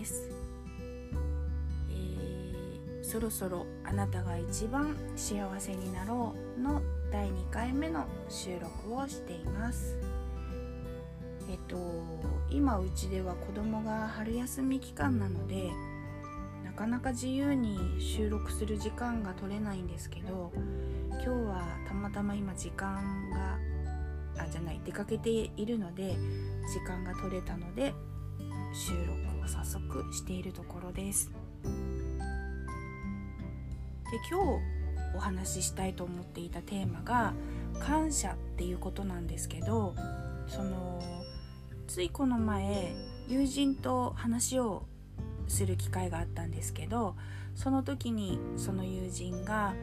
です。そろそろあなたが一番幸せになろうの第2回目の収録をしています。今うちでは子供が春休み期間なのでなかなか自由に収録する時間が取れないんですけど、今日はたまたま今時間が出かけているので時間が取れたので収録を早速しているところです。で、今日お話ししたいと思っていたテーマが感謝っていうことなんですけど、ついこの前友人と話をする機会があったんですけど、その時にその友人が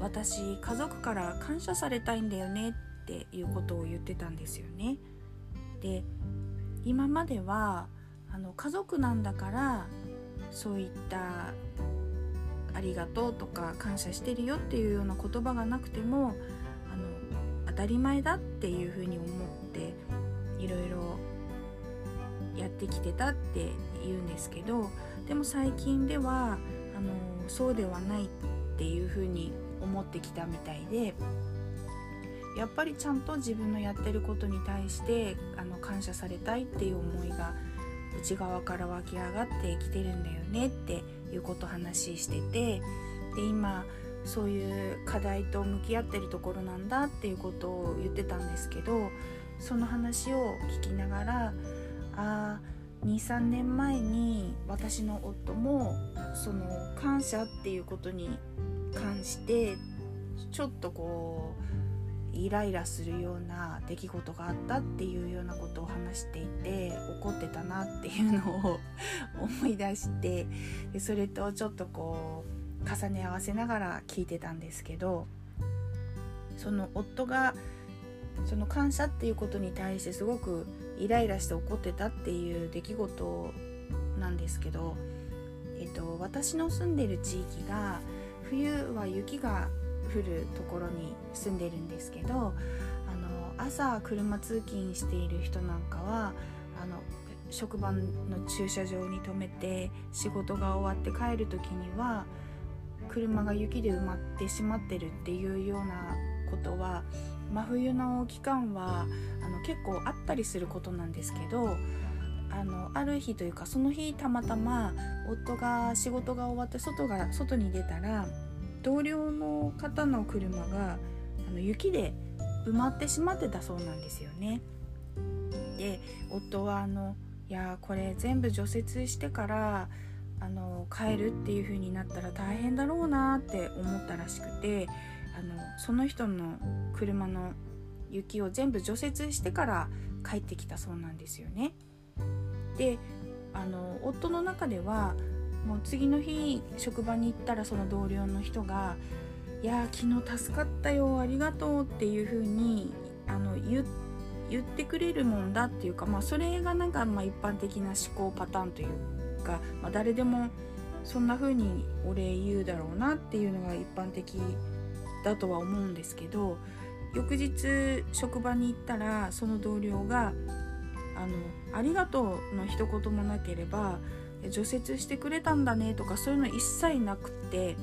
私家族から感謝されたいんだよねっていうことを言ってたんですよね。で、今までは家族なんだからそういったありがとうとか感謝してるよっていうような言葉がなくても当たり前だっていうふうに思っていろいろやってきてたって言うんですけど、でも最近ではそうではないっていうふうに思ってきたみたいで、やっぱりちゃんと自分のやってることに対して感謝されたいっていう思いが内側から湧き上がってきてるんだよねっていうことを話してて、で今そういう課題と向き合ってるところなんだっていうことを言ってたんですけど、その話を聞きながら 2,3 年前に私の夫もその感謝っていうことに関してちょっとこうイライラするような出来事があったっていうようなことを話していて怒ってたなっていうのを思い出して、でそれとちょっとこう重ね合わせながら聞いてたんですけど、その夫がその感謝っていうことに対してすごくイライラして怒ってたっていう出来事なんですけど、私の住んでる地域が冬は雪が降るところに住んでるんですけど、朝車通勤している人なんかは職場の駐車場に停めて仕事が終わって帰る時には車が雪で埋まってしまってるっていうようなことは真冬の期間は結構あったりすることなんですけど、ある日というかその日たまたま夫が仕事が終わって外に出たら同僚の方の車が雪で埋まってしまってたそうなんですよね。で、夫はいやこれ全部除雪してから帰るっていう風になったら大変だろうなって思ったらしくて、その人の車の雪を全部除雪してから帰ってきたそうなんですよね。で、夫の中ではもう次の日職場に行ったらその同僚の人がいや昨日助かったよありがとうっていう風に言ってくれるもんだっていうか、それがなんか一般的な思考パターンというか、誰でもそんな風にお礼言うだろうなっていうのが一般的だとは思うんですけど、翌日職場に行ったらその同僚がありがとうの一言もなければ除雪してくれたんだねとかそういうの一切なくて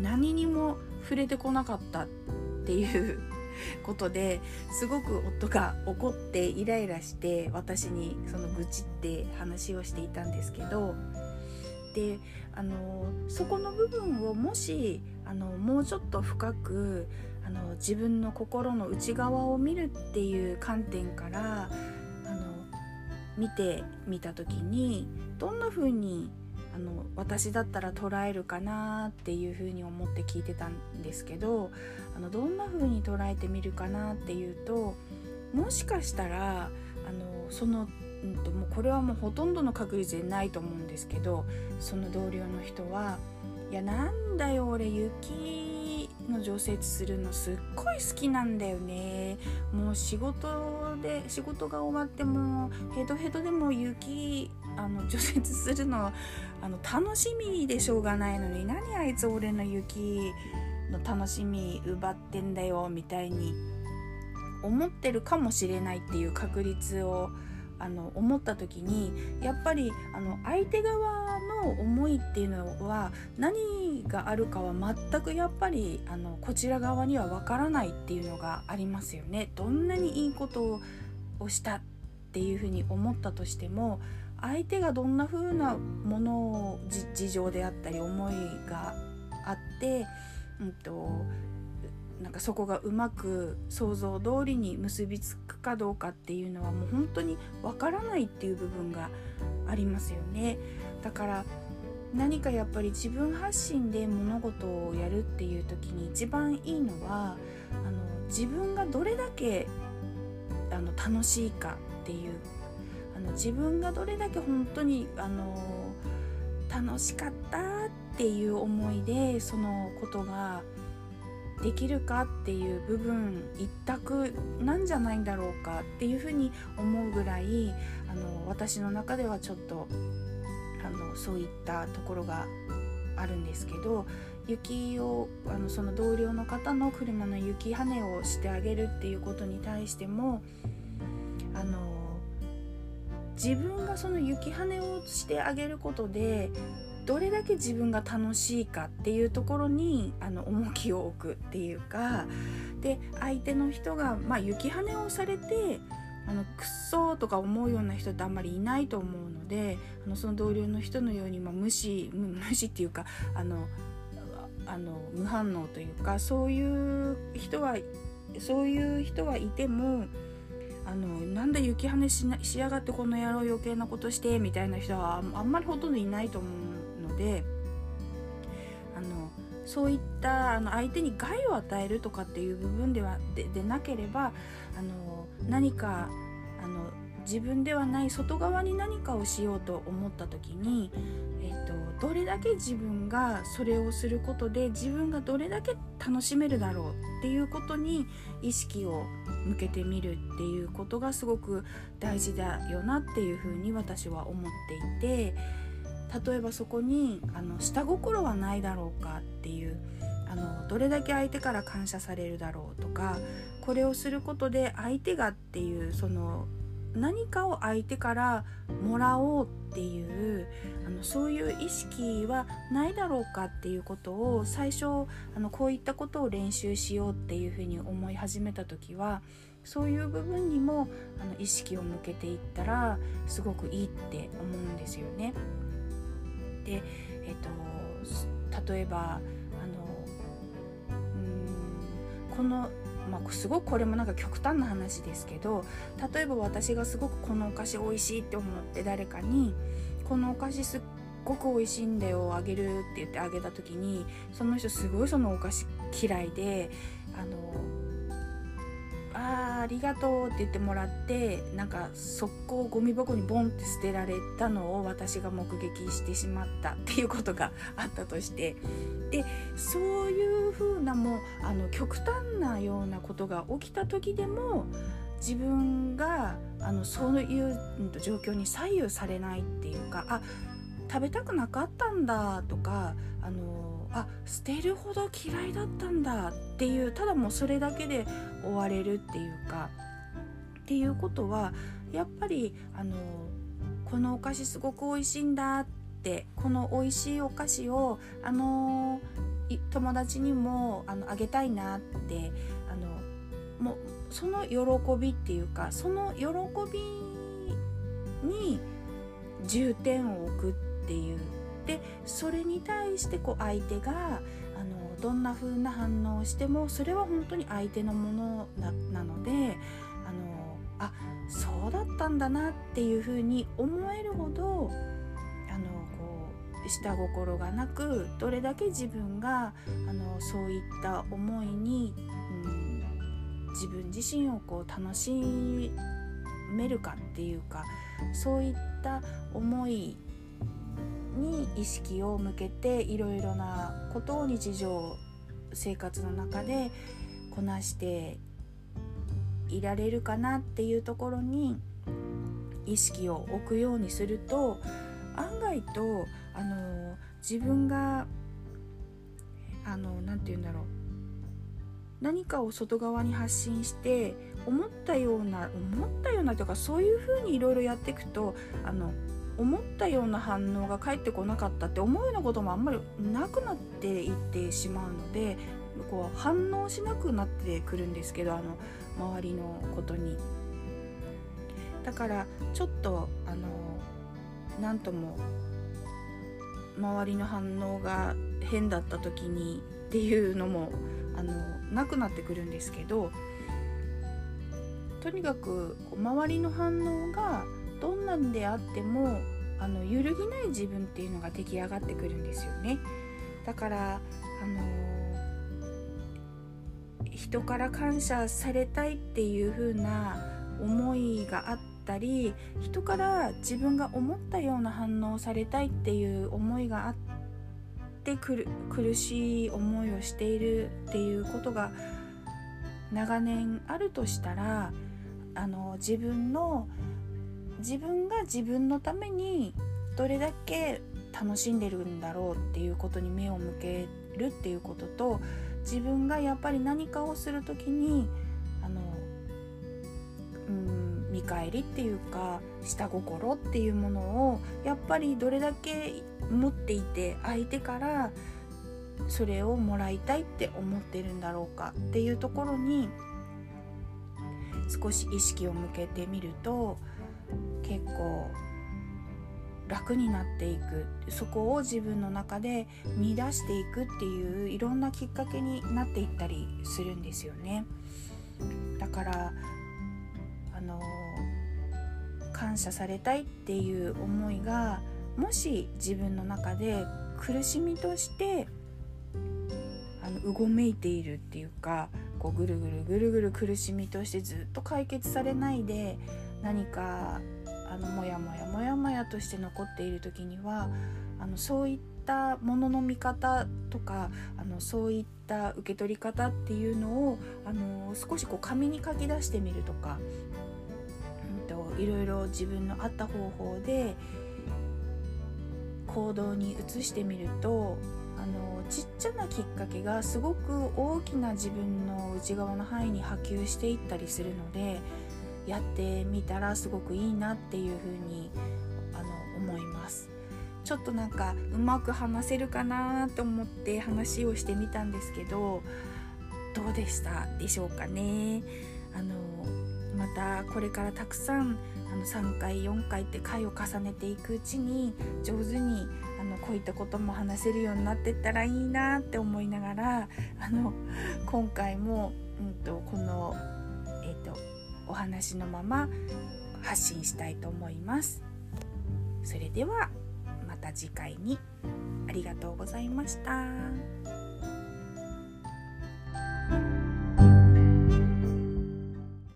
何にも触れてこなかったっていうことで、すごく夫が怒ってイライラして私にその愚痴って話をしていたんですけど、でそこの部分をもしもうちょっと深く自分の心の内側を見るっていう観点から見てみた時にどんな風に私だったら捉えるかなっていう風に思って聞いてたんですけど、どんな風に捉えてみるかなっていうと、もしかしたらもうこれはもうほとんどの確率でないと思うんですけど、その同僚の人はいやなんだよ俺雪の除雪するのすっごい好きなんだよね、もう仕事が終わってもヘドヘドでも雪除雪するの楽しみでしょうがないのに何あいつ俺の雪の楽しみ奪ってんだよみたいに思ってるかもしれないっていう確率を思った時に、やっぱり相手側の思いっていうのは何があるかは全くやっぱりこちら側にはわからないっていうのがありますよね。どんなにいいことをしたっていうふうに思ったとしても、相手がどんな風なものを事情であったり思いがあって、なんかそこがうまく想像通りに結びつくかどうかっていうのはもう本当にわからないっていう部分がありますよね。だから何かやっぱり自分発信で物事をやるっていう時に一番いいのは自分がどれだけ楽しいかっていう、自分がどれだけ本当に楽しかったっていう思いでそのことができるかっていう部分一択なんじゃないんだろうかっていうふうに思うぐらい私の中ではちょっとそういったところがあるんですけど、雪をその同僚の方の車の雪跳ねをしてあげるっていうことに対しても自分がその雪跳ねをしてあげることでどれだけ自分が楽しいかっていうところに重きを置くっていうかで、相手の人が、雪跳ねをされてくっそーとか思うような人ってあんまりいないと思うので、その同僚の人のように、無視っていうか無反応というか、そういう人はいてもなんで雪跳ねしやがってこの野郎余計なことしてみたいな人はあんまりほとんどいないと思うので、そういった相手に害を与えるとかっていう部分では でなければ何か自分ではない外側に何かをしようと思った時に、どれだけ自分がそれをすることで自分がどれだけ楽しめるだろうっていうことに意識を向けてみるっていうことがすごく大事だよなっていうふうに私は思っていて、例えばそこに下心はないだろうかっていうどれだけ相手から感謝されるだろうとか、これをすることで相手がっていうその何かを相手からもらおうっていうそういう意識はないだろうかっていうことを最初こういったことを練習しようっていうふうに思い始めた時はそういう部分にも意識を向けていったらすごくいいって思うんですよね。で、例えばすごくこれもなんか極端な話ですけど、例えば私がすごくこのお菓子おいしいって思って誰かにこのお菓子すっごくおいしいんだよあげるって言ってあげた時に、その人すごいそのお菓子嫌いでありがとうって言ってもらってなんか速攻ゴミ箱にボンって捨てられたのを私が目撃してしまったっていうことがあったとして、でそういう風なも極端なようなことが起きた時でも自分がそういう状況に左右されないっていうか、あ、食べたくなかったんだとか捨てるほど嫌いだったんだっていう、ただもうそれだけで終われるっていうかっていうことはやっぱりこのお菓子すごく美味しいんだって、この美味しいお菓子を友達にもあげたいなってもうその喜びっていうか、その喜びに重点を置くっていう、でそれに対して相手がどんな風な反応をしてもそれは本当に相手のもの なのであ、そうだったんだなっていう風に思えるほど下心がなく、どれだけ自分がそういった思いに、自分自身を楽しめるかっていうか、そういった思いに意識を向けていろいろなことを日常生活の中でこなしていられるかなっていうところに意識を置くようにすると、案外と自分が何かを外側に発信して思ったようなというか、そういう風にいろいろやっていくと思ったような反応が返ってこなかったって思うようなこともあんまりなくなっていってしまうので、こう反応しなくなってくるんですけど、周りのことに。だからちょっとなんとも周りの反応が変だった時にっていうのもなくなってくるんですけど、とにかく周りの反応がどんなんであっても揺るぎない自分っていうのが出来上がってくるんですよね。だから人から感謝されたいっていう風な思いがあったり、人から自分が思ったような反応をされたいっていう思いがあって苦しい思いをしているっていうことが長年あるとしたら、自分が自分のためにどれだけ楽しんでるんだろうっていうことに目を向けるっていうことと、自分がやっぱり何かをするときに見返りっていうか下心っていうものをやっぱりどれだけ持っていて、相手からそれをもらいたいって思ってるんだろうかっていうところに少し意識を向けてみると結構楽になっていく、そこを自分の中で見出していくっていういろんなきっかけになっていったりするんですよね。だから感謝されたいっていう思いがもし自分の中で苦しみとしてうごめいているっていうか、こうぐるぐる苦しみとしてずっと解決されないで、何かもやもやとして残っている時にはそういったものの見方とかそういった受け取り方っていうのを少しこう紙に書き出してみるとか、いろいろ自分のあった方法で行動に移してみるとちっちゃなきっかけがすごく大きな自分の内側の範囲に波及していったりするので、やってみたらすごくいいなっていうふうに思います。ちょっとなんかうまく話せるかなと思って話をしてみたんですけど、どうでしたでしょうかね。またこれからたくさん3回4回って回を重ねていくうちに上手にこういったことも話せるようになってったらいいなって思いながら今回も、この、お話のまま発信したいと思います。それではまた次回に。ありがとうございました。